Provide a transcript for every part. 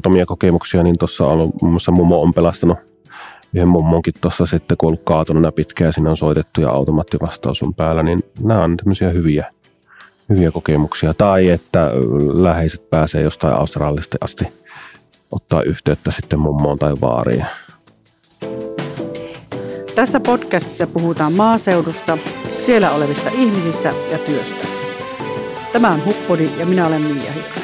muutamia kokemuksia, niin tuossa on ollut, muun muassa Mumo on pelastanut yhden mummonkin tuossa sitten, kun on ollut kaatunut pitkään ja siinä on soitettu ja automaattivastaus on päällä, niin nämä on tämmöisiä hyviä kokemuksia. Tai että läheiset pääsee jostain Australiasta asti ottaa yhteyttä sitten mummoon tai vaariin. Tässä podcastissa puhutaan maaseudusta, siellä olevista ihmisistä ja työstä. Tämä on Huppodi ja minä olen Mia Hilja.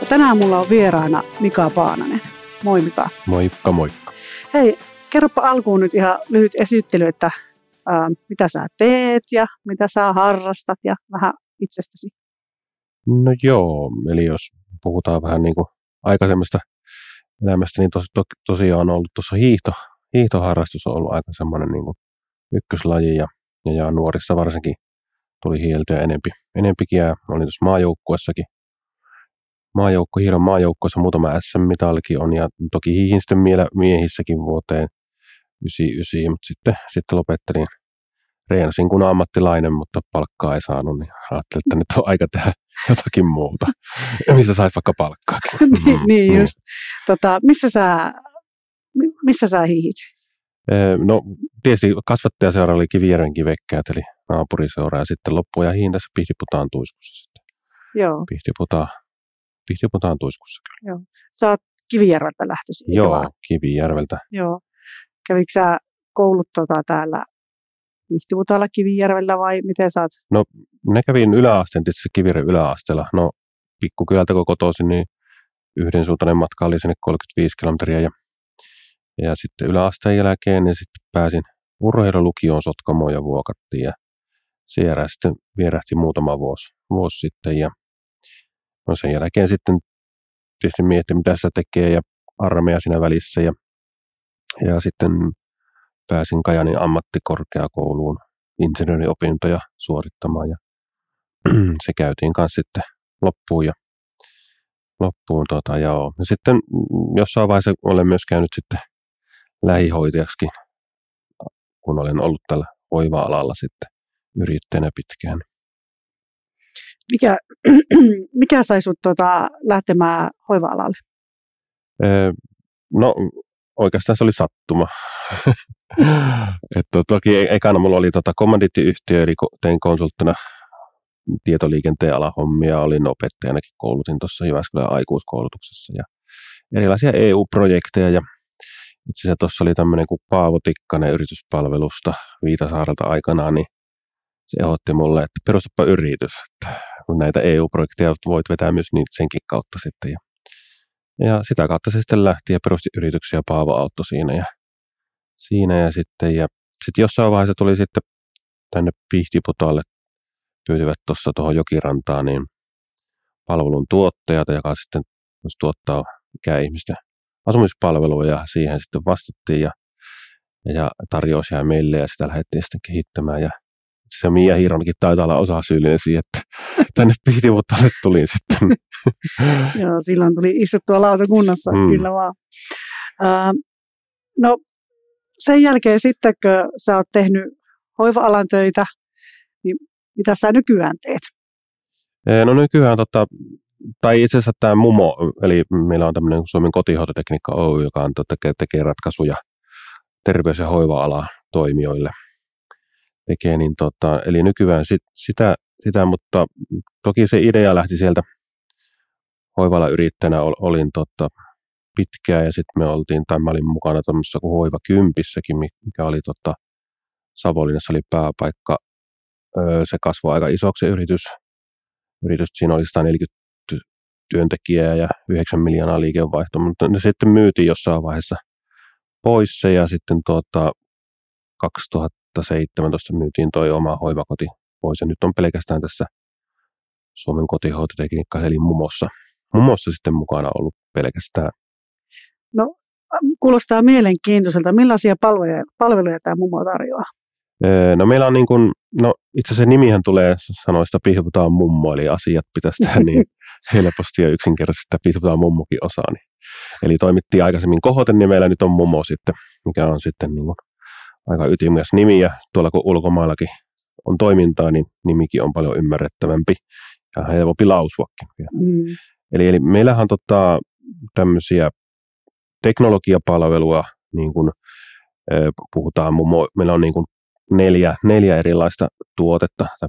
Ja tänään mulla on vieraana Mika Paananen. Moi Mika. Moikka, moikka. Hei, kerropa alkuun nyt ihan lyhyt esittely, että mitä sä teet ja mitä sä harrastat ja vähän itsestäsi. No joo, eli jos puhutaan vähän niin kuin aikaisemmasta elämästä, niin tosiaan on ollut tuossa hiihtoharrastus on ollut aika semmoinen niin kuin ykköslaji ja nuorissa varsinkin tuli hieltyä enempikin ja olin tuossa maajoukkuessakin. Hiihdon maajoukkuessa muutama SM-mitallikin on ja toki hiihin sitten miehissäkin vuoteen 99, mutta sitten lopettelin. Reenasin kun ammattilainen, mutta palkkaa ei saanut, niin ajattelin, että nyt on aika tehdä jotakin muuta. Mistä sait vaikka palkkaakin. Niin just. Missä sä hiihit? No tietysti kasvattajaseura oli Kivijärven kivekkäät, eli naapuriseura, ja sitten loppuja hiihin tässä Pihtiputaan tuiskussa sitten. Joo. Pihtiputaan tuiskussa kyllä. Joo. Sä oot Kivijärveltä lähtöisin. Joo, Kivijärveltä. Joo. Kävikö sä koulut täällä Pihtiputaalla Kivijärvellä vai miten sä oot? No minä kävin yläasteen, tietysti Kivijärven yläasteella. No pikkukylältä kun kotoisin, niin yhdensuuntainen matka oli sinne 35 kilometriä. Ja sitten yläasteen jälkeen niin sitten pääsin urheilulukioon Sotkamoon ja Vuokattiin. Ja siellä sitten vierähti muutama vuosi sitten. Ja no sen jälkeen sitten tietysti mietti, mitä sitä tekee ja armeija siinä välissä. Ja sitten pääsin Kajaanin ammattikorkeakouluun insinööriopintoja suorittamaan ja se käytiin kanssa sitten loppuun. Ja sitten jossain vaiheessa olen myös käynyt sitten lähihoitajaksikin, kun olen ollut tällä hoiva-alalla sitten yrittäjänä pitkään. Mikä sai sut lähtemään hoiva-alalle? No oikeastaan se oli sattuma. Että toki ekana mulla oli kommandiittiyhtiö, eli tein konsulttina tietoliikenteen alahommia, olin opettajanakin, koulutin tuossa Jyväskylän aikuiskoulutuksessa ja erilaisia EU-projekteja ja itse asiassa tuossa oli tämmöinen kuin Paavo Tikkanen yrityspalvelusta Viitasaarelta aikanaan, niin se ehdotti mulle, että perustapa yritys, että näitä EU-projekteja voit vetää myös niin senkin kautta sitten ja sitä kautta se sitten lähti ja perusti yrityksiä, Paavo auttoi siinä ja sitten jossain vaiheessa tuli sitten tänne Pihtiputaalle, pyytivät tuossa tuohon jokirantaan niin palvelun tuottajat, joka sitten myös tuottaa ikäihmisten asumispalvelua ja siihen sitten vastattiin ja tarjous jäi meille ja sitä lähdettiin sitten kehittämään ja se Mia Hironkin taitaa olla osa syyllinen siihen, että tänne Pihtiputaalle tulin sitten. Joo, silloin tuli istuttua lautakunnassa, kyllä vaan. No sen jälkeen sitten, kun sä oot tehnyt hoiva-alan töitä, niin mitä sä nykyään teet? No nykyään, tai itse asiassa tämä Mumo, eli meillä on tämmöinen Suomen Kotihoitotekniikka Oy, joka on, tekee ratkaisuja terveys- ja hoiva-alan toimijoille. Tekee, niin eli nykyään sitä, mutta toki se idea lähti sieltä hoivalla yrittäjänä olin pitkään ja sitten mä olin mukana tuommassa kuin hoivakympissäkin, mikä oli Savonlinnassa oli pääpaikka. Se kasvoi aika isoksi yritys. Siinä oli 140 työntekijää ja 9 miljoonaa liikevaihto, mutta ne sitten myytiin jossain vaiheessa pois se ja sitten 2017 myytiin toi oma hoivakoti pois ja nyt on pelkästään tässä Suomen Kotihoitotekniikka eli Mumossa sitten mukana ollut pelkästään. No kuulostaa mielenkiintoiselta. Millaisia palveluja tämä Mumo tarjoaa? No meillä on niin kuin, no itse asiassa nimihän tulee sanoista Pihtiputaan Mummo, eli asiat pitäisi tehdä niin helposti ja yksinkertaisesti, että Pihtiputaan Mummokin osaa. Niin. Eli toimittiin aikaisemmin Kohoten nimellä, nyt on Mumo sitten, mikä on sitten niin kuin aika ytimekäs nimi ja tuolla kun ulkomaillakin on toimintaa, niin nimikin on paljon ymmärrettävämpi ja helpompi lausuakin. Eli meillähän on tämmöisiä teknologiapalveluja, niin kuin puhutaan Mumo, meillä on niin kuin neljä erilaista tuotetta tai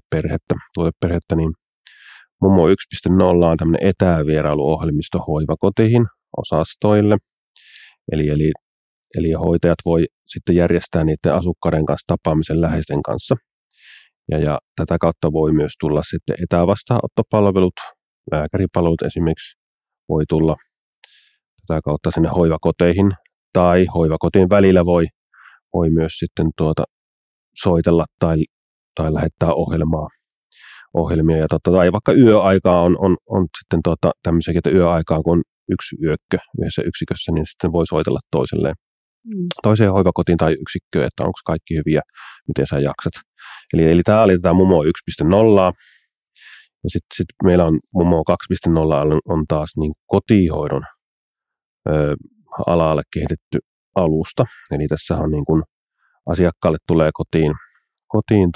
tuoteperhettä, niin Mumo 1.0 on tämmöinen etävierailuohjelmisto hoivakoteihin osastoille, eli hoitajat voi sitten järjestää niiden asukkaiden kanssa tapaamisen läheisten kanssa, ja tätä kautta voi myös tulla sitten etävastaanottopalvelut, lääkäripalvelut esimerkiksi voi tulla tätä kautta sinne hoivakoteihin, tai hoivakotien välillä voi myös sitten soitella tai lähettää ohjelmia. Ja totta kai vaikka yöaikaa on sitten tämmöisiäkin, että yöaikaan kun on yksi yökkö yhdessä yksikössä, niin sitten voi soitella toiseen hoivakotiin tai yksikköön, että onko kaikki hyviä, miten sä jaksat. Eli tämä oli tätä Mumo 1.0. Ja sitten meillä on Mumo 2.0 on taas niin kotihoidon alalle kehitetty alusta. Eli tässä on niin kuin asiakkaalle tulee kotiin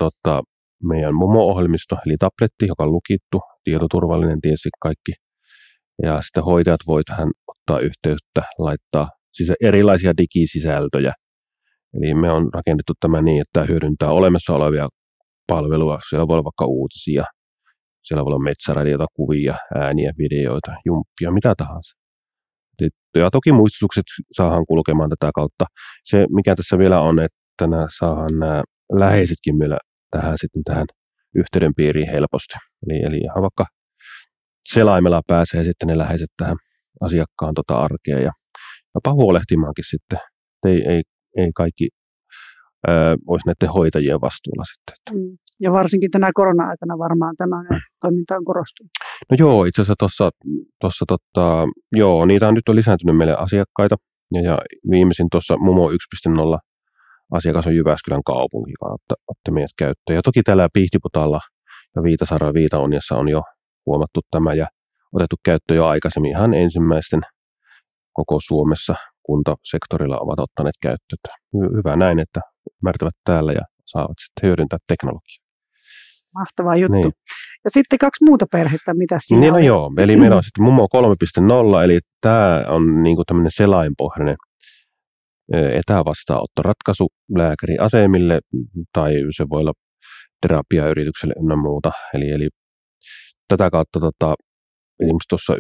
meidän Mumo-ohjelmisto, eli tabletti, joka on lukittu, tietoturvallinen, tietysti kaikki. Ja sitten hoitajat voi tähän ottaa yhteyttä, laittaa erilaisia digisisältöjä. Eli me on rakennettu tämä niin, että hyödyntää olemassa olevia palveluja. Siellä voi olla vaikka uutisia, siellä voi olla metsäradiota, kuvia, ääniä, videoita, jumppia, mitä tahansa. Ja toki muistutukset saadaan kulkemaan tätä kautta. Se, mikä tässä vielä on, että saadaan nämä läheisetkin meillä tähän yhteyden piiriin helposti. Eli ihan vaikka selaimella pääsee sitten ne läheiset tähän asiakkaan arkeen ja jopa huolehtimaankin sitten. Ei kaikki olisi näiden hoitajien vastuulla sitten. Ja varsinkin tänä korona-aikana varmaan tämä toiminta on korostunut. No joo, itse asiassa niitä on nyt lisääntynyt meille asiakkaita. Ja viimeisin tuossa Mumo 1.0 asiakas on Jyväskylän kaupunki, joka otti meidät käyttöön. Ja toki täällä Pihtiputaalla ja Viitasaarella Viitaoniassa on jo huomattu tämä ja otettu käyttöön jo aikaisemmin. Ihan ensimmäisten koko Suomessa kuntasektorilla ovat ottaneet käyttöön. Hyvä näin, että ymmärtävät täällä ja saavat sitten hyödyntää teknologiaa. Mahtava juttu. Niin. Ja sitten kaksi muuta perhettä, mitä siinä on? Joo, eli meillä on sitten Mumo 3.0, eli tämä on niin kuin tämmöinen selainpohjainen etävastaanottoratkaisu lääkäriasemille, tai se voi olla terapiayritykselle ynnä muuta. Eli tätä kautta esimerkiksi tuossa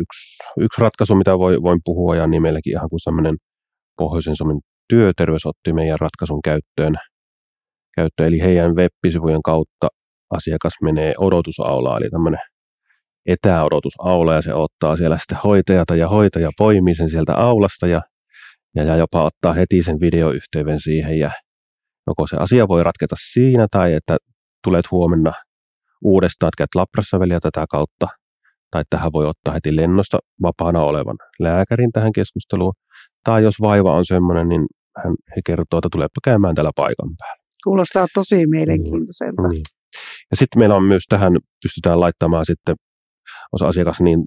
yksi ratkaisu, mitä voin puhua, ja niin meilläkin ihan kuin semmoinen Pohjoisen Suomen työterveys otti meidän ratkaisun käyttöön. Eli heidän web-sivujen kautta asiakas menee odotusaulaan, eli tämmöinen etäodotusaula, ja se ottaa siellä sitten hoitajata, ja hoitaja poimii sen sieltä aulasta, ja jopa ottaa heti sen videoyhteyden siihen, ja joko se asia voi ratketa siinä, tai että tulet huomenna uudestaan, että käyt labrassa väliä tätä kautta, tai tähän voi ottaa heti lennosta vapaana olevan lääkärin tähän keskusteluun, tai jos vaiva on semmoinen, niin he kertoo, että tuleepa käymään täällä paikan päällä. Kuulostaa tosi mielenkiintoiselta. Niin. Ja sitten meillä on myös tähän, pystytään laittamaan sitten, jos asiakas niin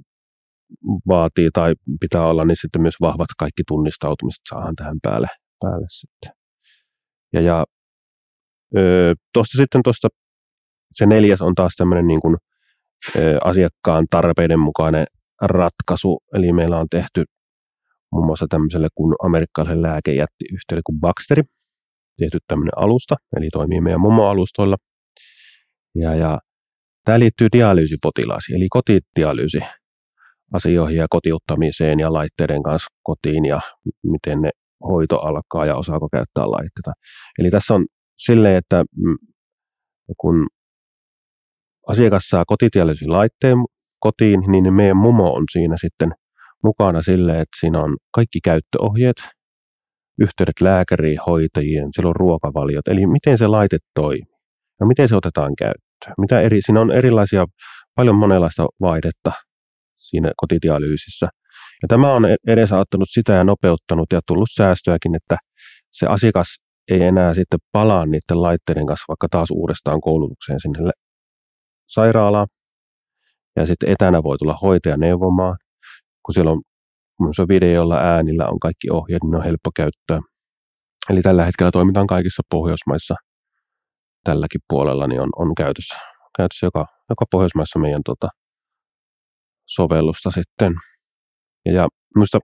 vaatii tai pitää olla, niin sitten myös vahvat kaikki tunnistautumiset saadaan tähän päälle sitten. Ja tuosta se neljäs on taas tämmöinen niin kuin asiakkaan tarpeiden mukainen ratkaisu. Eli meillä on tehty muun muassa tämmöiselle kuin amerikkalaiselle lääkejättiyhtiölle kuin Baxteri, tehty tämmöinen alusta, eli toimii meidän Mumo-alustoilla. Ja tämä liittyy dialyysipotilaisiin, eli kotidialyysiasioihin ja kotiuttamiseen ja laitteiden kanssa kotiin ja miten ne hoito alkaa ja osaako käyttää laitteita. Eli tässä on silleen, että kun asiakas saa kotidialyysilaitteen kotiin, niin meidän Mumo on siinä sitten mukana silleen, että siinä on kaikki käyttöohjeet, yhteydet lääkäriin, hoitajien, siellä on ruokavaliot, eli miten se laite toimii. Ja miten se otetaan käyttöön? Siinä on erilaisia, paljon monenlaista vaihdetta siinä kotidialyysissä. Ja tämä on edesauttanut sitä ja nopeuttanut ja tullut säästöäkin, että se asiakas ei enää sitten palaa niiden laitteiden kanssa vaikka taas uudestaan koulutukseen sinne sairaalaan. Ja sitten etänä voi tulla hoitaja neuvomaan. Kun siellä on videolla, äänillä on kaikki ohjeet, niin ne on helppo käyttää. Eli tällä hetkellä toimitaan kaikissa Pohjoismaissa. Tälläkin puolella niin on käytössä joka Pohjoismaissa meidän sovellusta sitten. Ja minusta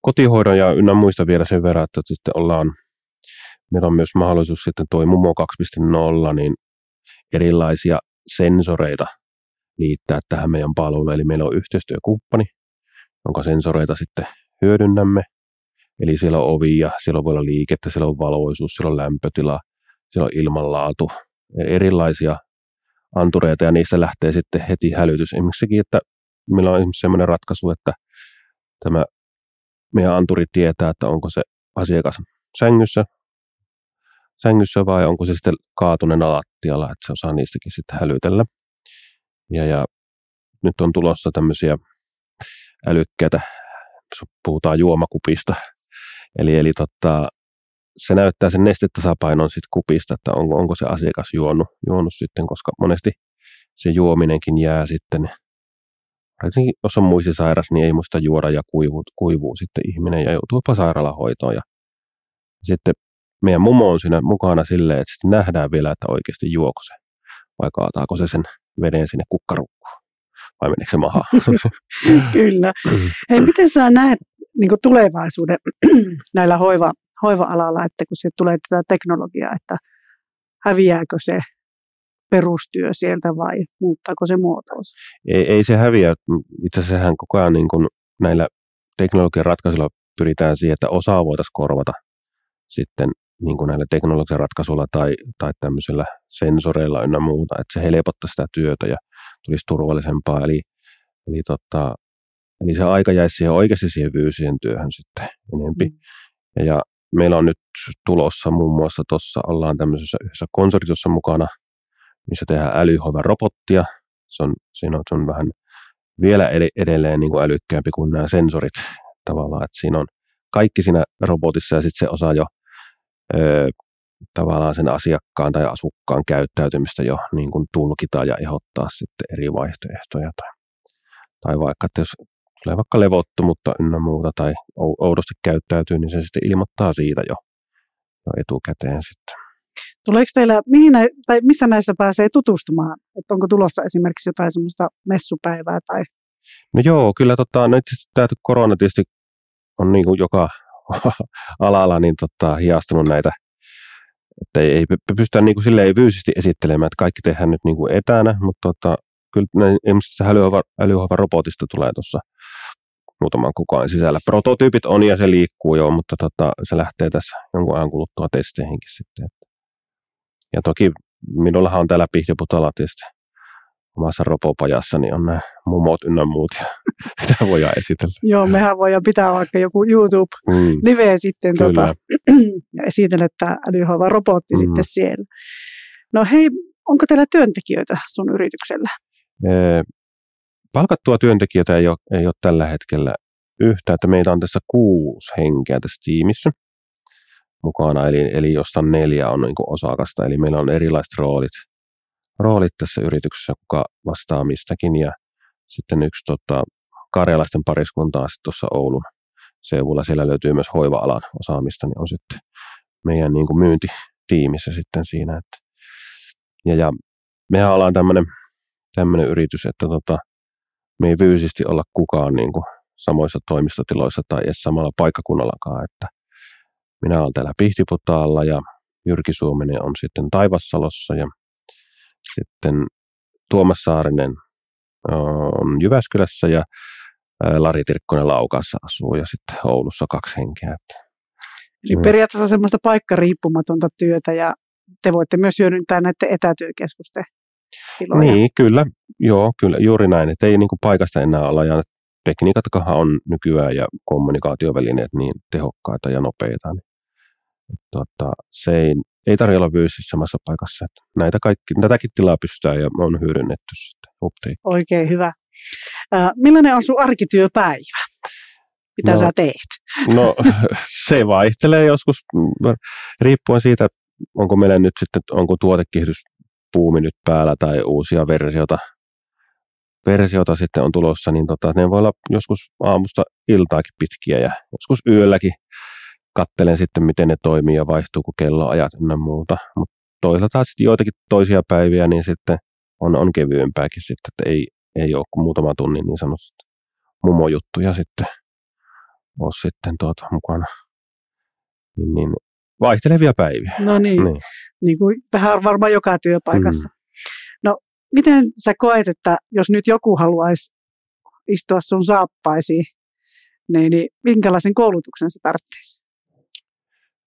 kotihoidon ja ynnä muista vielä sen verran, että sitten meillä on myös mahdollisuus sitten tuo Mumo 2.0, niin erilaisia sensoreita liittää tähän meidän palveluun. Eli meillä on yhteistyökumppani, jonka sensoreita sitten hyödynnämme. Eli siellä on ovia, siellä voi olla liikettä, siellä on valoisuus, siellä on lämpötila, siellä on ilmanlaatu, erilaisia antureita ja niissä lähtee sitten heti hälytys. Esimerkiksi sekin, että meillä on esimerkiksi sellainen ratkaisu, että tämä meidän anturi tietää, että onko se asiakas sängyssä vai onko se sitten kaatuneena lattialla, että se osaa niistäkin sitten hälytellä. Ja nyt on tulossa tämmöisiä älykkäitä, puhutaan juomakupista, eli se näyttää sen nestetasapainon sit kupista, että onko se asiakas juonut sitten, koska monesti se juominenkin jää sitten, varsinkin jos on muistisairas, niin ei muista juoda ja kuivuu sitten ihminen ja joutuu jopa sairaalahoitoon. Ja sitten meidän Mumo on siinä mukana silleen, että sitten nähdään vielä, että oikeasti juoko se vai kaataako se sen veden sinne kukkarukkuun. Vai menikö se mahaan? Kyllä. Hei, miten sä näet niin kuin tulevaisuuden näillä hoiva-alalla, että kun se tulee tätä teknologiaa, että häviääkö se perustyö sieltä vai muuttaako se muotoonsa? Ei se häviä. Itse asiassa sehän koko ajan niin kuin näillä teknologian ratkaisuilla pyritään siihen, että osaa voitaisiin korvata sitten niin kuin näillä teknologian ratkaisuilla tai tämmöisillä sensoreilla ynnä muuta, että se helpottaa sitä työtä ja tulisi turvallisempaa, eli se aika jäisi siihen oikeasti siihen fyysiseen työhön sitten enempi. Ja meillä on nyt tulossa muun muassa tuossa ollaan tämmöisessä yhdessä konsortiossa mukana, missä tehdään älyhoivan robottia. Se on vähän vielä edelleen niin kuin älykkäämpi kuin nämä sensorit tavallaan, että siinä on kaikki siinä robotissa ja sitten se osaa jo tavallaan sen asiakkaan tai asukkaan käyttäytymistä jo niin kuin tulkita ja ehdottaa sitten eri vaihtoehtoja. Tai vaikka, että jos tulee vaikka levottomuutta ynnä muuta tai oudosti käyttäytyy, niin se sitten ilmoittaa siitä jo etukäteen sitten. Tuleeko teillä, missä näissä pääsee tutustumaan? Että onko tulossa esimerkiksi jotain semmoista messupäivää? Tai? No joo, kyllä korona tietysti on niin kuin joka alalla niin hiastunut näitä. Että ei pystytä niin kuin silleen fyysisesti esittelemään, että kaikki tehdään nyt niin kuin etänä, mutta kyllä esimerkiksi älyhoiva robotista tulee tuossa muutaman kukaan sisällä. Prototyypit on ja se liikkuu jo, mutta se lähtee tässä jonkun ajan kuluttua testeihinkin sitten. Ja toki minullahan on täällä Pihtiputalla tietysti omassa ropopajassani niin on nämä mumot ynnä muut, ja mitä voidaan esitellä. Joo, mehän voidaan pitää vaikka joku YouTube-live sitten ja esitellä tämä älyhoiva robotti sitten siellä. No hei, onko teillä työntekijöitä sun yrityksellä? Palkattua työntekijöitä ei ole tällä hetkellä yhtä, että meitä on tässä 6 henkeä tässä tiimissä mukana, eli josta 4 on niin kuin osakasta, eli meillä on erilaiset roolit tässä yrityksessä, kuka vastaa mistäkin, ja sitten yksi karjalaisten pariskuntaa tuossa Oulun seudulla, siellä löytyy myös hoiva-alan osaamista, niin on sitten meidän niin kuin myyntitiimissä sitten siinä. Että. Ja mehän ollaan tämmöinen yritys, että me ei fyysisesti olla kukaan niin kuin samoissa toimistotiloissa tai edes samalla paikkakunnallakaan, että minä olen täällä Pihtiputaalla ja Jyrki Suominen on sitten Taivassalossa ja sitten Tuomas Saarinen on Jyväskylässä ja Lari Tirkkonen Laukassa asuu ja sitten Oulussa 2 henkeä. Eli periaatteessa semmoista paikkariippumatonta työtä ja te voitte myös hyödyntää näiden etätyökeskusten tiloja. Niin, kyllä, juuri näin. Että ei niin kuin paikasta enää olla ja tekniikatkahan on nykyään ja kommunikaatiovälineet niin tehokkaita ja nopeita. Niin, se ei tarvitse olla fyysisessä samassa paikassa. Tätäkin tilaa pystytään ja on hyödynnetty sitten. Oikein hyvä. Millainen on sun arkityöpäivä? Mitä sä teet? No se vaihtelee joskus riippuen siitä, onko meillä nyt sitten tuotekehityspuumi nyt päällä tai uusia versioita sitten on tulossa, niin ne voi olla joskus aamusta iltaakin pitkiä ja joskus yölläkin. Kattelen sitten, miten ne toimii ja vaihtuu, kun kelloajat ynnä muuta. Mutta toisaalta sitten joitakin toisia päiviä, niin sitten on kevyempääkin sitten, että ei, ei ole kuin muutaman tunnin niin sanotusti mumojuttuja sitten ole sitten mukana. Niin vaihtelevia päiviä. No niin kuin vähän varmaan joka työpaikassa. No miten sä koet, että jos nyt joku haluaisi istua sun saappaisiin, niin minkälaisen koulutuksen se tarvitsisi?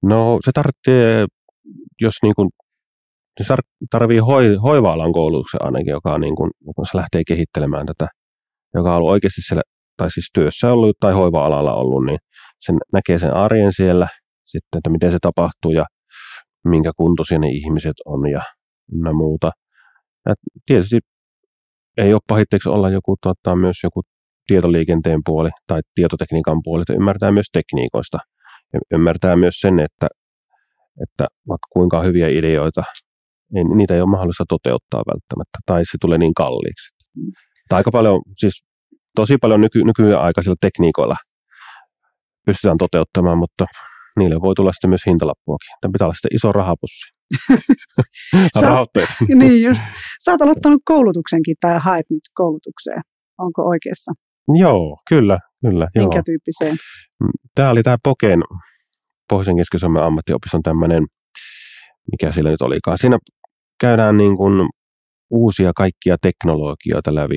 No se tarvitsee, jos niin kuin se tarvii hoiva-alan koulutuksen ainakin, joka on niin kuin, se lähtee kehittelemään tätä, joka on oikeasti siellä, tai siis työssä ollut tai hoiva-alalla ollut, niin sen näkee sen arjen siellä sitten, että miten se tapahtuu ja minkä kuntoisia ne ihmiset on ja muuta. Ja tietysti ei ole pahitteeksi olla joku, myös joku tietoliikenteen puoli tai tietotekniikan puoli, että ymmärtää myös tekniikoista ja ymmärtää myös sen, että vaikka kuinka hyviä ideoita, niin niitä ei ole mahdollista toteuttaa välttämättä, tai se tulee niin kalliiksi. Tai aika paljon, siis tosi paljon nykyaikaisilla tekniikoilla pystytään toteuttamaan, mutta niille voi tulla sitten myös hintalappuakin. Tämä pitää olla sitten iso rahapussi. Niin just. Sä oot aloittanut koulutuksenkin tai haet nyt koulutukseen. Onko oikeassa? Joo, kyllä. Minkä joo. Tyyppiseen? Tämä oli tämä Poken, Pohjoisen Keski-Suomen ammattiopiston tämmöinen, mikä siellä nyt olikaan. Siinä käydään niin kuin uusia kaikkia teknologioita läpi.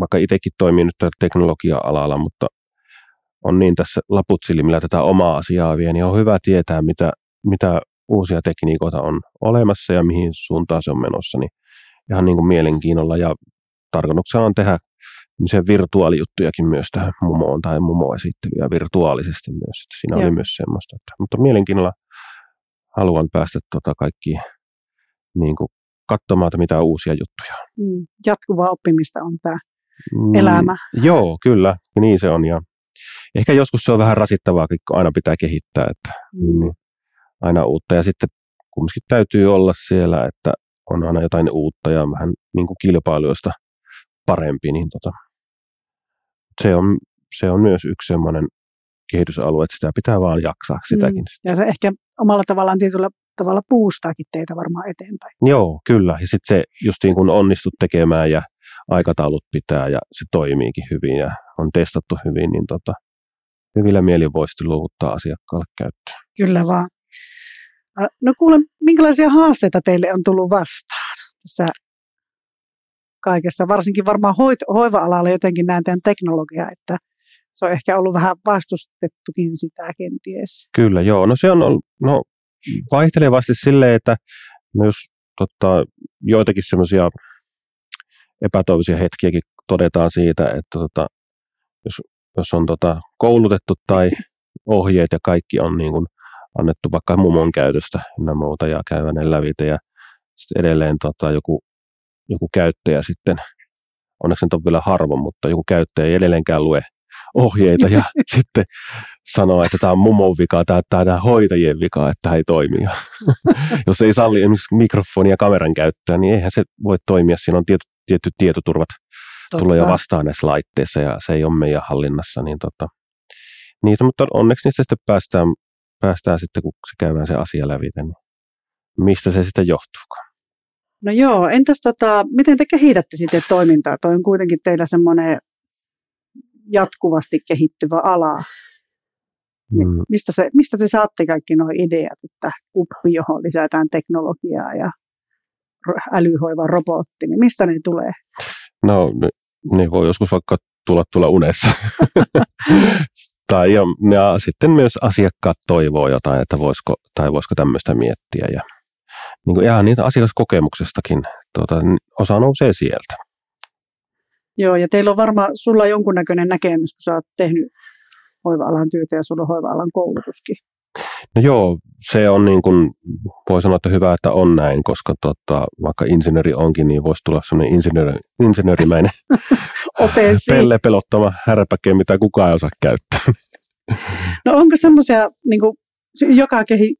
Vaikka itsekin toimii nyt tällä teknologia-alalla, mutta on niin tässä laput silmillä tätä omaa asiaa vielä, niin on hyvä tietää, mitä uusia tekniikoita on olemassa ja mihin suuntaan se on menossa. Niin ihan niin kuin mielenkiinnolla ja tarkoituksena on tehdä virtuaalijuttujakin myös tähän Mumoon tai Mumoa esittäviä virtuaalisesti myös. Että siinä oli myös semmoista. Mutta mielenkiinnolla haluan päästä kaikkiin niin kuin katsomaan, että mitä uusia juttuja. Jatkuvaa oppimista on tämä elämä. Joo, kyllä. Niin se on. Ja ehkä joskus se on vähän rasittavaa, kun aina pitää kehittää. Että, niin, aina uutta. Ja sitten kumminkin täytyy olla siellä, että on aina jotain uutta ja vähän niin kuin kilpailuista parempi. Niin se on myös yksi semmoinen kehitysalue, että sitä pitää vaan jaksaa sitäkin. Ja se ehkä omalla tavallaan tietyllä tavalla puustaakin teitä varmaan eteenpäin. Joo, kyllä. Ja sitten se just niin kun onnistut tekemään ja aikataulut pitää ja se toimiikin hyvin ja on testattu hyvin, niin hyvillä mielin voi sitten luovuttaa asiakkaalle käyttöön. Kyllä vaan. No kuule, minkälaisia haasteita teille on tullut vastaan tässä kaikessa? Varsinkin varmaan hoiva-alalla jotenkin näen tämän teknologiaa, että se on ehkä ollut vähän vastustettukin sitä kenties. Kyllä, joo. No se on ollut vaihtelevasti silleen, että jos joitakin semmoisia epätoivoisia hetkiäkin todetaan siitä, että jos on koulutettu tai ohjeet ja kaikki on niin kuin annettu vaikka Mumon käytöstä ja muuta ja käyväneen lävitä ja sitten edelleen joku käyttäjä sitten, onneksi nyt on vielä harvoin, mutta joku käyttäjä ei edelleenkään lue ohjeita ja sitten sanoa, että tämä on Mumon vika, tämä hoitajien vika, että tämä ei toimi. Jos ei salli esimerkiksi mikrofonia ja kameran käyttää, niin eihän se voi toimia. Siinä on tietty tietoturvat tulee jo vastaan näissä laitteissa ja se ei ole meidän hallinnassa. Niin niitä, mutta onneksi niistä sitten päästään sitten, kun se käydään se asia läpi, niin mistä se sitten johtuukaan. No joo, entäs miten te kehitätte sitten toimintaa? Toi on kuitenkin teillä semmoinen jatkuvasti kehittyvä ala. Mistä te saatte kaikki nuo ideat, että kuppi, johon lisätään teknologiaa ja älyhoiva robotti, niin mistä ne tulee? No, ne voi joskus vaikka tulla unessa. Ja sitten myös asiakkaat toivoo jotain, että voisiko tämmöistä miettiä. Ja niin kuin, niitä asiakaskokemuksestakin osa nousee sieltä. Joo, ja teillä on varmaan, sulla on jonkunnäköinen näkemys, kun sä oot tehnyt hoiva-alan työtä ja sulla on hoiva-alan koulutuskin. No joo, se on niin kuin, voi sanoa, että hyvä, että on näin, koska vaikka insinööri onkin, niin voisi tulla sellainen insinöörimäinen pelle pelottama härpäke, mitä kukaan ei osaa käyttää. No onko semmoisia, niin kuin,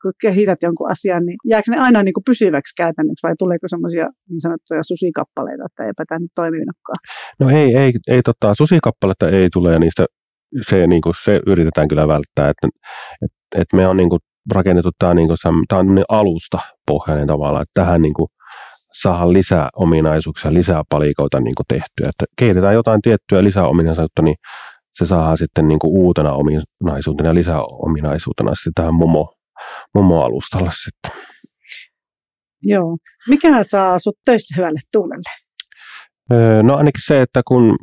kun kehität jonkun asian, niin jääkö ne aina niin kuin pysyväksi käytännöksi vai tuleeko semmoisia niin sanottuja susikappaleita, että eipä tämä nyt toiminutkaan? No ei susikappaletta ei tule ja niistä se yritetään kyllä välttää, että me on niin kuin rakennettu tämä on alusta pohjainen tavalla, että tähän niin kuin saada lisää ominaisuuksia, lisää palikoita niin kuin tehtyä. Että kehitetään jotain tiettyä lisäominaisuutta, niin se saadaan sitten niin kuin uutena ominaisuutena ja lisäominaisuutena sitten tähän Mumo-alustalle sitten. Joo. Mikä saa sut töissä hyvälle tuulelle? No ainakin se, että kun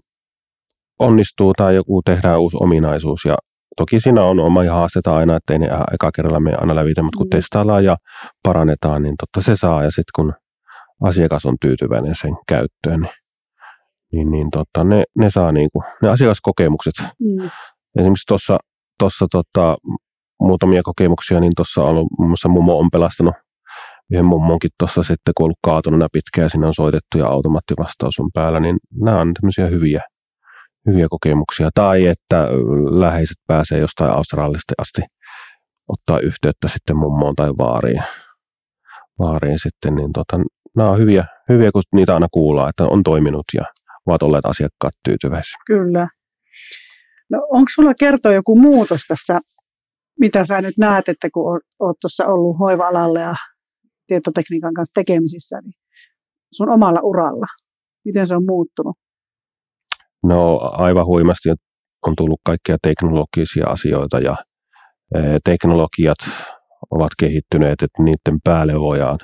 onnistuu tai joku tehdään uusi ominaisuus ja toki siinä on oma haasteita aina, että ei ne eka kerralla mene aina lävitä, mutta kun testaillaan ja parannetaan, niin totta se saa. Ja sitten kun asiakas on tyytyväinen sen käyttöön, niin ne saa niinku, ne asiakaskokemukset. Esimerkiksi tuossa muutamia kokemuksia, niin tuossa on ollut muun muassa Mumo on pelastanut yhden mummonkin tuossa sitten, kun on ollut kaatunut pitkään ja sinne on soitettu ja automaattivastaus on päällä, niin nämä on tämmöisiä hyviä kokemuksia. Tai että läheiset pääsee jostain Australiasta asti ottaa yhteyttä sitten mummoon tai vaariin sitten, niin nämä on hyviä, kun niitä aina kuullaan, että on toiminut ja ovat olleet asiakkaat tyytyväisiä. Kyllä. No onko sulla kertoa joku muutos tässä, mitä sä nyt näet, että kun oot tuossa ollut hoiva-alalla ja tietotekniikan kanssa tekemisissä, niin sun omalla uralla, miten se on muuttunut? No aivan huimasti on tullut kaikkia teknologisia asioita ja teknologiat ovat kehittyneet, että niiden päälle voidaan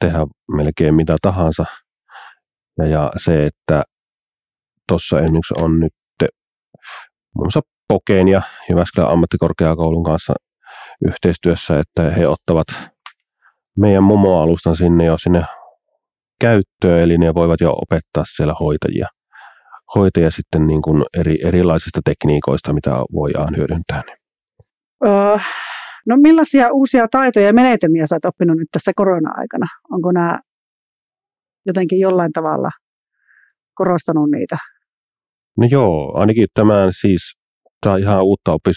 tehdä melkein mitä tahansa. Ja se, että tuossa esimerkiksi on nyt muun muassa Pokeen ja Jyväskylän ammattikorkeakoulun kanssa yhteistyössä, että he ottavat meidän Mumo-alustan sinne käyttöön, eli ne voivat jo opettaa siellä hoitajia sitten niin kuin erilaisista tekniikoista, mitä voidaan hyödyntää. No millaisia uusia taitoja ja menetelmiä sä oot oppinut nyt tässä korona-aikana? Onko nämä jotenkin jollain tavalla korostanut niitä? No joo, ainakin tämä on ihan uutta oppis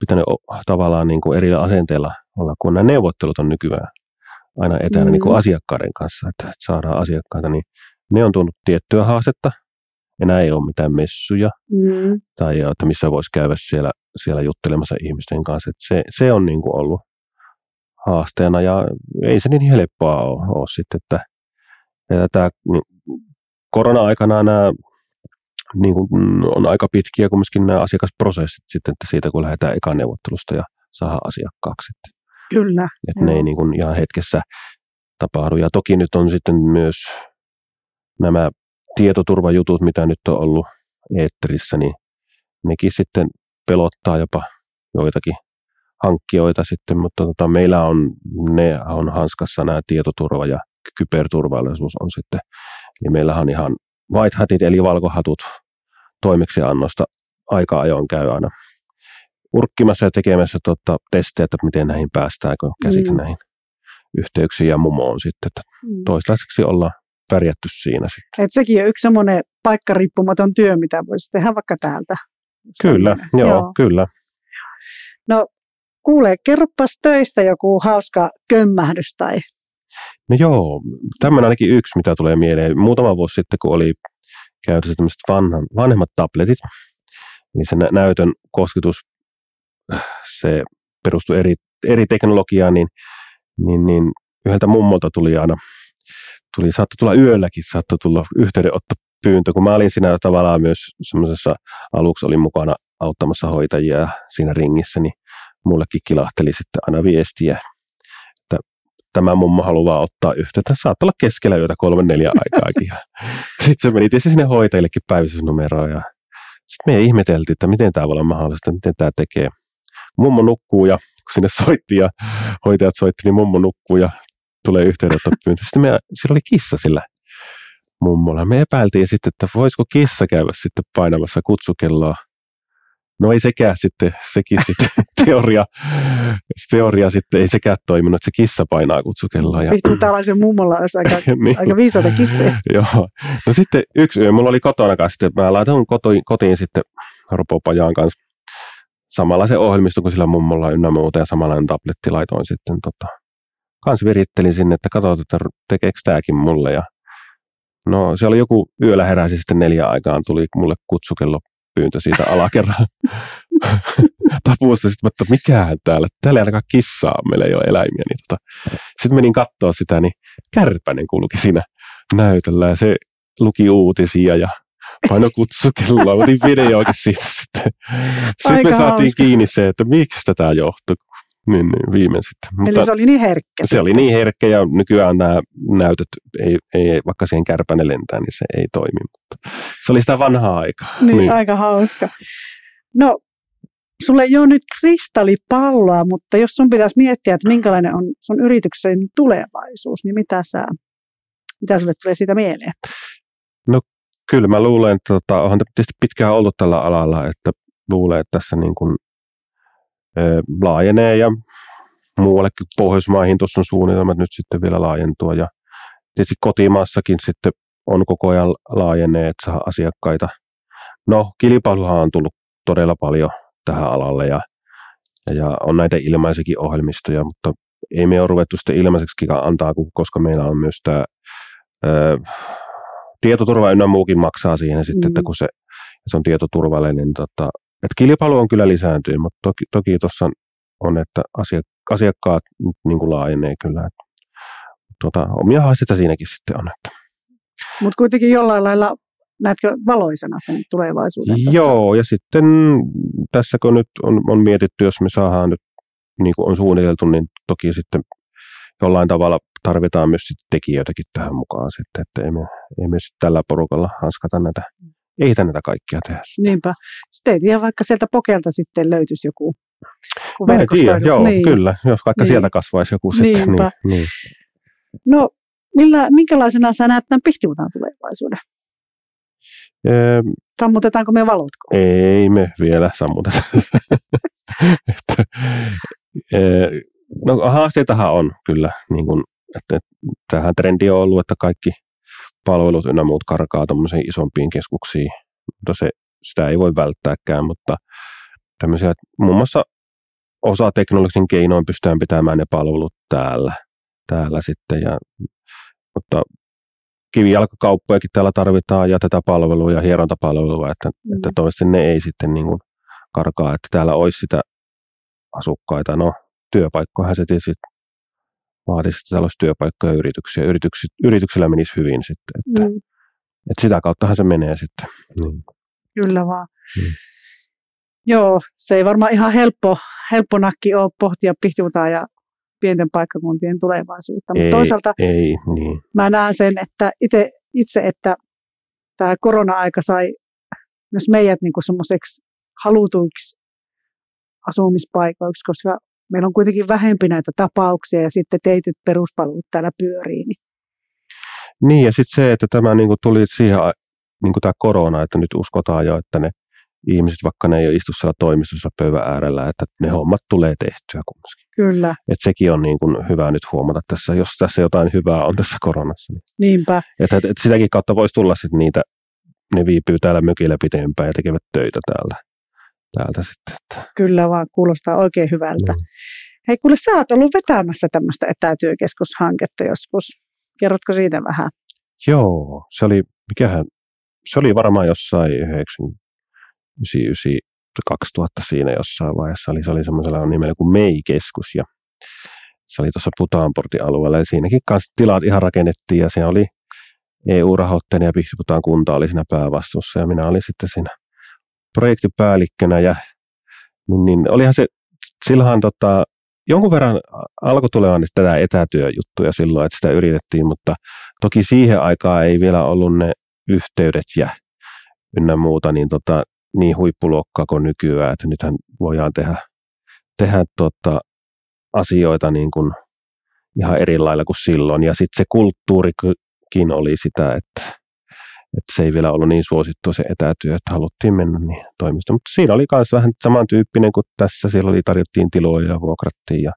pitänyt tavallaan niin kuin eri asenteilla olla, kun nämä neuvottelut on nykyään aina etänä niin kuin asiakkaiden kanssa, että saadaan asiakkaita, niin ne on tuonut tiettyä haastetta. Enää ei ole mitään messuja tai että missä voisi käydä siellä juttelemassa ihmisten kanssa. Että se on niin kuin ollut haasteena ja ei se niin helppoa ole sitten. Että tämä, korona-aikana nämä niin kuin on aika pitkiä kumminkin nämä asiakasprosessit sitten, että siitä kun lähdetään ekan neuvottelusta ja saadaan asiakkaaksi. Kyllä. Että ne ei niin kuin ihan hetkessä tapahdu. Ja toki nyt on sitten myös nämä tietoturvajutut, mitä nyt on ollut eetterissä, niin nekin sitten pelottaa jopa joitakin hankkijoita sitten, mutta meillä on hanskassa nämä tietoturva ja kyberturvallisuus on sitten, niin meillähän on ihan white hatit eli valkohatut toimeksiannosta aika ajoin käy aina urkkimassa ja tekemässä testejä, että miten näihin päästäänkö käsiksi näihin yhteyksiin ja Mumoon sitten, että toistaiseksi ollaan pärjätty siinä sitten. Et sekin on yksi semmoinen paikkariippumaton työ, mitä voisi tehdä vaikka täältä. Kyllä, joo, kyllä. No kuule, kerropas töistä joku hauska kömmähdys tai... No joo, tämmöinen ainakin yksi, mitä tulee mieleen. Muutama vuosi sitten, kun oli käytössä tämmöiset vanhemmat tabletit, niin se näytön kosketus, se perustui eri teknologiaan, niin yhdeltä mummolta tuli aina saattoi tulla yölläkin, saattoi tulla yhteydenottopyyntö, kun mä olin siinä tavallaan myös semmoisessa aluksi olin mukana auttamassa hoitajia siinä ringissä, niin mullekin kilahteli sitten aina viestiä, että tämä mummo haluaa ottaa yhteyttä. Saattaa olla keskellä yötä 3-4 aikaakin. Sitten se meni tietysti sinne hoitajillekin päivystysnumeroon ja sitten me ihmeteltiin, että miten tämä voi olla mahdollista, miten tämä tekee. Mummo nukkuu ja kun sinne soitti ja hoitajat soitti, niin mummo nukkuu ja tulee yhteydenottopyyntö. Sitten sillä oli kissa sillä mummolla. Me epäiltiin sitten, että voisiko kissa käydä sitten painamassa kutsukelloa. No ei sekään sitten, sekin sitten teoria sitten ei sekään toiminut, että se kissa painaa kutsukelloa. Vittu, tällaisen mummolla olisi aika viisaita kisseja. Joo. No sitten yksi yö, mulla oli kotona kanssa, mä laitoin kotiin sitten Ropopajaan kanssa samanlaisen ohjelmiston kuin sillä mummolla ynnä muuta ja samanlainen tabletti laitoin sitten kans virittelin sinne, että katsotaan, että tekeekö tämäkin mulle. Ja no, se oli joku yöllä heräsi sitten 4 aikaan, tuli mulle kutsukello pyyntö siitä alakerran tapuusta. Sitten mä, mikähän täällä ei ainakaan kissaa, meillä ei ole eläimiä. Niin Sitten menin katsoa sitä, niin kärpänen kulki siinä näytöllä ja se luki uutisia ja paino kutsukelloa, otin videoikin siitä sitten. Sitten me saatiin kiinni se, että miksi tätä johtui. Niin, viimein sitten. Mutta eli se oli niin herkkä. Se oli niin herkkä ja nykyään nämä näytöt, ei, vaikka siihen kärpänen lentää, niin se ei toimi. Mutta se oli sitä vanhaa aikaa. Niin, aika hauska. No, sulle ei ole nyt kristallipalloa, mutta jos sun pitäisi miettiä, että minkälainen on sun yrityksen tulevaisuus, niin mitä sulle tulee siitä mieleen? No kyllä mä luulen, että onhan tietysti pitkään ollut tällä alalla, että luulen, että tässä niin kuin laajenee ja muuallekin Pohjoismaihin tuossa on suunnitelmat nyt sitten vielä laajentua ja tietysti kotimaassakin sitten on koko ajan laajenee, että saa asiakkaita. No kilpailuhan on tullut todella paljon tähän alalle ja on näitä ilmaisiakin ohjelmistoja, mutta ei me ole ruvettu sitten ilmaiseksikaan antaa, koska meillä on myös tämä tietoturva ynnä muukin maksaa siihen sitten, että kun se on tietoturvallinen, niin et kilpailu on kyllä lisääntynyt, mutta toki tuossa on, että asiakkaat niin kuin laajenee kyllä. Et, omia haasteita siinäkin sitten on. Mutta kuitenkin jollain lailla näetkö valoisena sen tulevaisuuden? Joo, ja sitten tässä kun nyt on mietitty, jos me saadaan nyt, niin kuin on suunniteltu, niin toki sitten jollain tavalla tarvitaan myös sitten tekijöitäkin tähän mukaan sitten, että ei me tällä porukalla hanskata näitä. Ei näitä kaikkia tehdä. Niinpä. Sitten ei tiedä, vaikka sieltä Pokelta sitten löytyisi joku verkostoidu. Joo, niin. Kyllä. Jos vaikka sieltä kasvaisi joku sitten. Niin. No, minkälaisena sä näet tämän Pihtiputaan tulevaisuuden? Sammutetaanko me valotko? Ei me vielä sammuteta. No, haasteitahan on kyllä. Niin kun, että tämähän trendi on ollut, että kaikki palvelut ynnä muut karkaa tämmöisiin isompiin keskuksiin, mutta sitä ei voi välttääkään, mutta tämmöisiä, muun muassa osa teknologisen keinoin pystytään pitämään ne palvelut täällä sitten, mutta kivijalkakauppojakin täällä tarvitaan ja tätä palvelua ja hierontapalvelua, että toivottavasti ne ei sitten niin kuin karkaa, että täällä olisi sitä asukkaita, no työpaikkojahan se tietysti vaatisi, että täällä olisi työpaikkoja ja yrityksiä. Yrityksillä menisi hyvin sitten. Että, että sitä kauttahan se menee sitten. Niin. Kyllä vaan. Mm. Joo, se ei varmaan ihan helppo nakki ole pohtia Pihtiputaan ja pienten paikkakuntien tulevaisuutta. Mutta toisaalta niin. Mä näen sen, että itse, että tämä korona-aika sai myös meidät niin kuin semmoiseksi halutuiksi asumispaikoiksi, koska meillä on kuitenkin vähempi näitä tapauksia ja sitten teetyt peruspalvelut täällä pyörii. Niin ja sitten se, että tämä niinku tuli siihen niinku tämä korona, että nyt uskotaan jo, että ne ihmiset, vaikka ne ei ole istu siellä toimistossa pöydän äärellä, että ne hommat tulee tehtyä kumminkin. Kyllä. Että sekin on niinku hyvä nyt huomata tässä, jos tässä jotain hyvää on tässä koronassa. Niin. Niinpä. Että sitäkin kautta voisi tulla sitten niitä, ne viipyy täällä mökillä pitempään ja tekevät töitä täältä sitten. Kyllä vaan, kuulostaa oikein hyvältä. Mm. Hei kuule, sä oot ollut vetämässä tämmöistä etätyökeskushanketta joskus. Kerrotko siitä vähän? Joo, se oli varmaan jossain 1999-2000 siinä jossain vaiheessa. Se oli semmoisella nimellä kuin MEI-keskus ja se oli tuossa Putaanportin alueella ja siinäkin kanssa tilat ihan rakennettiin ja se oli EU-rahoitteinen ja Pihtiputaan kunta oli siinä päävastuussa ja minä olin sitten siinä projektipäällikkönä ja niin olihan se silloin jonkun verran alkoi tulemaan tätä etätyöjuttuja silloin, että sitä yritettiin, mutta toki siihen aikaan ei vielä ollut ne yhteydet ja ynnä muuta niin huippuluokkaa kuin nykyään, että nythän voidaan tehdä asioita niin kuin ihan eri lailla kuin silloin ja sitten se kulttuurikin oli sitä, että se ei vielä ollut niin suosittua se etätyö, että haluttiin mennä niin toimistoon. Mutta siinä oli myös vähän samantyyppinen kuin tässä. Siellä tarjottiin tiloja ja vuokrattiin ja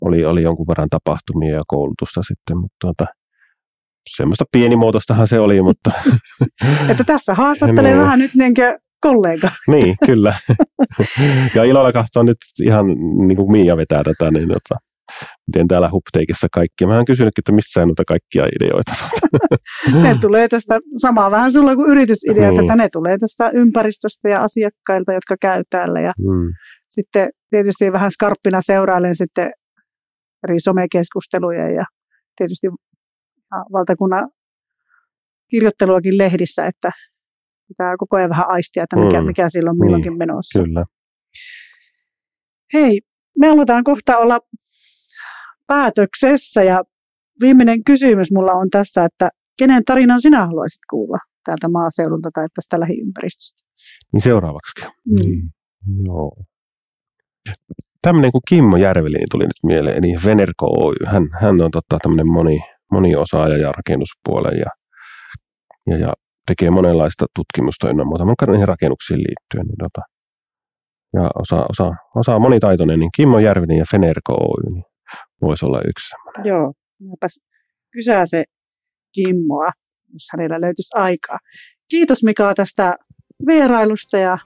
oli jonkun verran tapahtumia ja koulutusta sitten. Mutta semmoista pienimuotoistahan se oli. Mutta että tässä haastattelee vähän nyt niinkö kollega. Niin, kyllä. Ja ilolla katsoa nyt ihan niin kuin Mia vetää tätä. Niin miten täällä HUPTEKissa kaikki. Mä oon kysynytkin, että mistä sä noita kaikkia ideoita Ne tulee tästä, samaa vähän sulla kuin yritysideoita, niin. Että ne tulee tästä ympäristöstä ja asiakkailta, jotka käy täällä. Ja sitten tietysti vähän skarppina seurailen sitten eri somekeskusteluja ja tietysti valtakunnan kirjoitteluakin lehdissä, että pitää koko ajan vähän aistia, että mikä silloin milloinkin menossa. Kyllä. Hei, me halutaan kohta olla päätöksessä ja viimeinen kysymys mulla on tässä, että kenen tarinan sinä haluaisit kuulla täältä maaseudulta tai tästä lähiympäristöstä? Niin seuraavaksi. Niin. Joo. Tämmöinen kuin Kimmo Järveli tuli nyt mieleen, niin Venerko Oy. Hän on tämmöinen moniosaaja ja rakennuspuolen ja tekee monenlaista tutkimusta ynnä muuta, mutta niihin rakennuksiin liittyen. Niin ja osaa monitaitoinen, niin Kimmo Järvinen ja Venerko Oy niin voisi olla yksi semmoinen. Joo, minäpäs kysää se Kimmoa, jos hänellä löytyisi aikaa. Kiitos Mika tästä vierailusta ja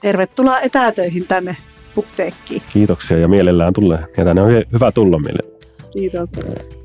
tervetuloa etätöihin tänne HUPTEKkiin. Kiitoksia ja mielellään tulee. Ja tänne on hyvä tulla meille. Kiitos.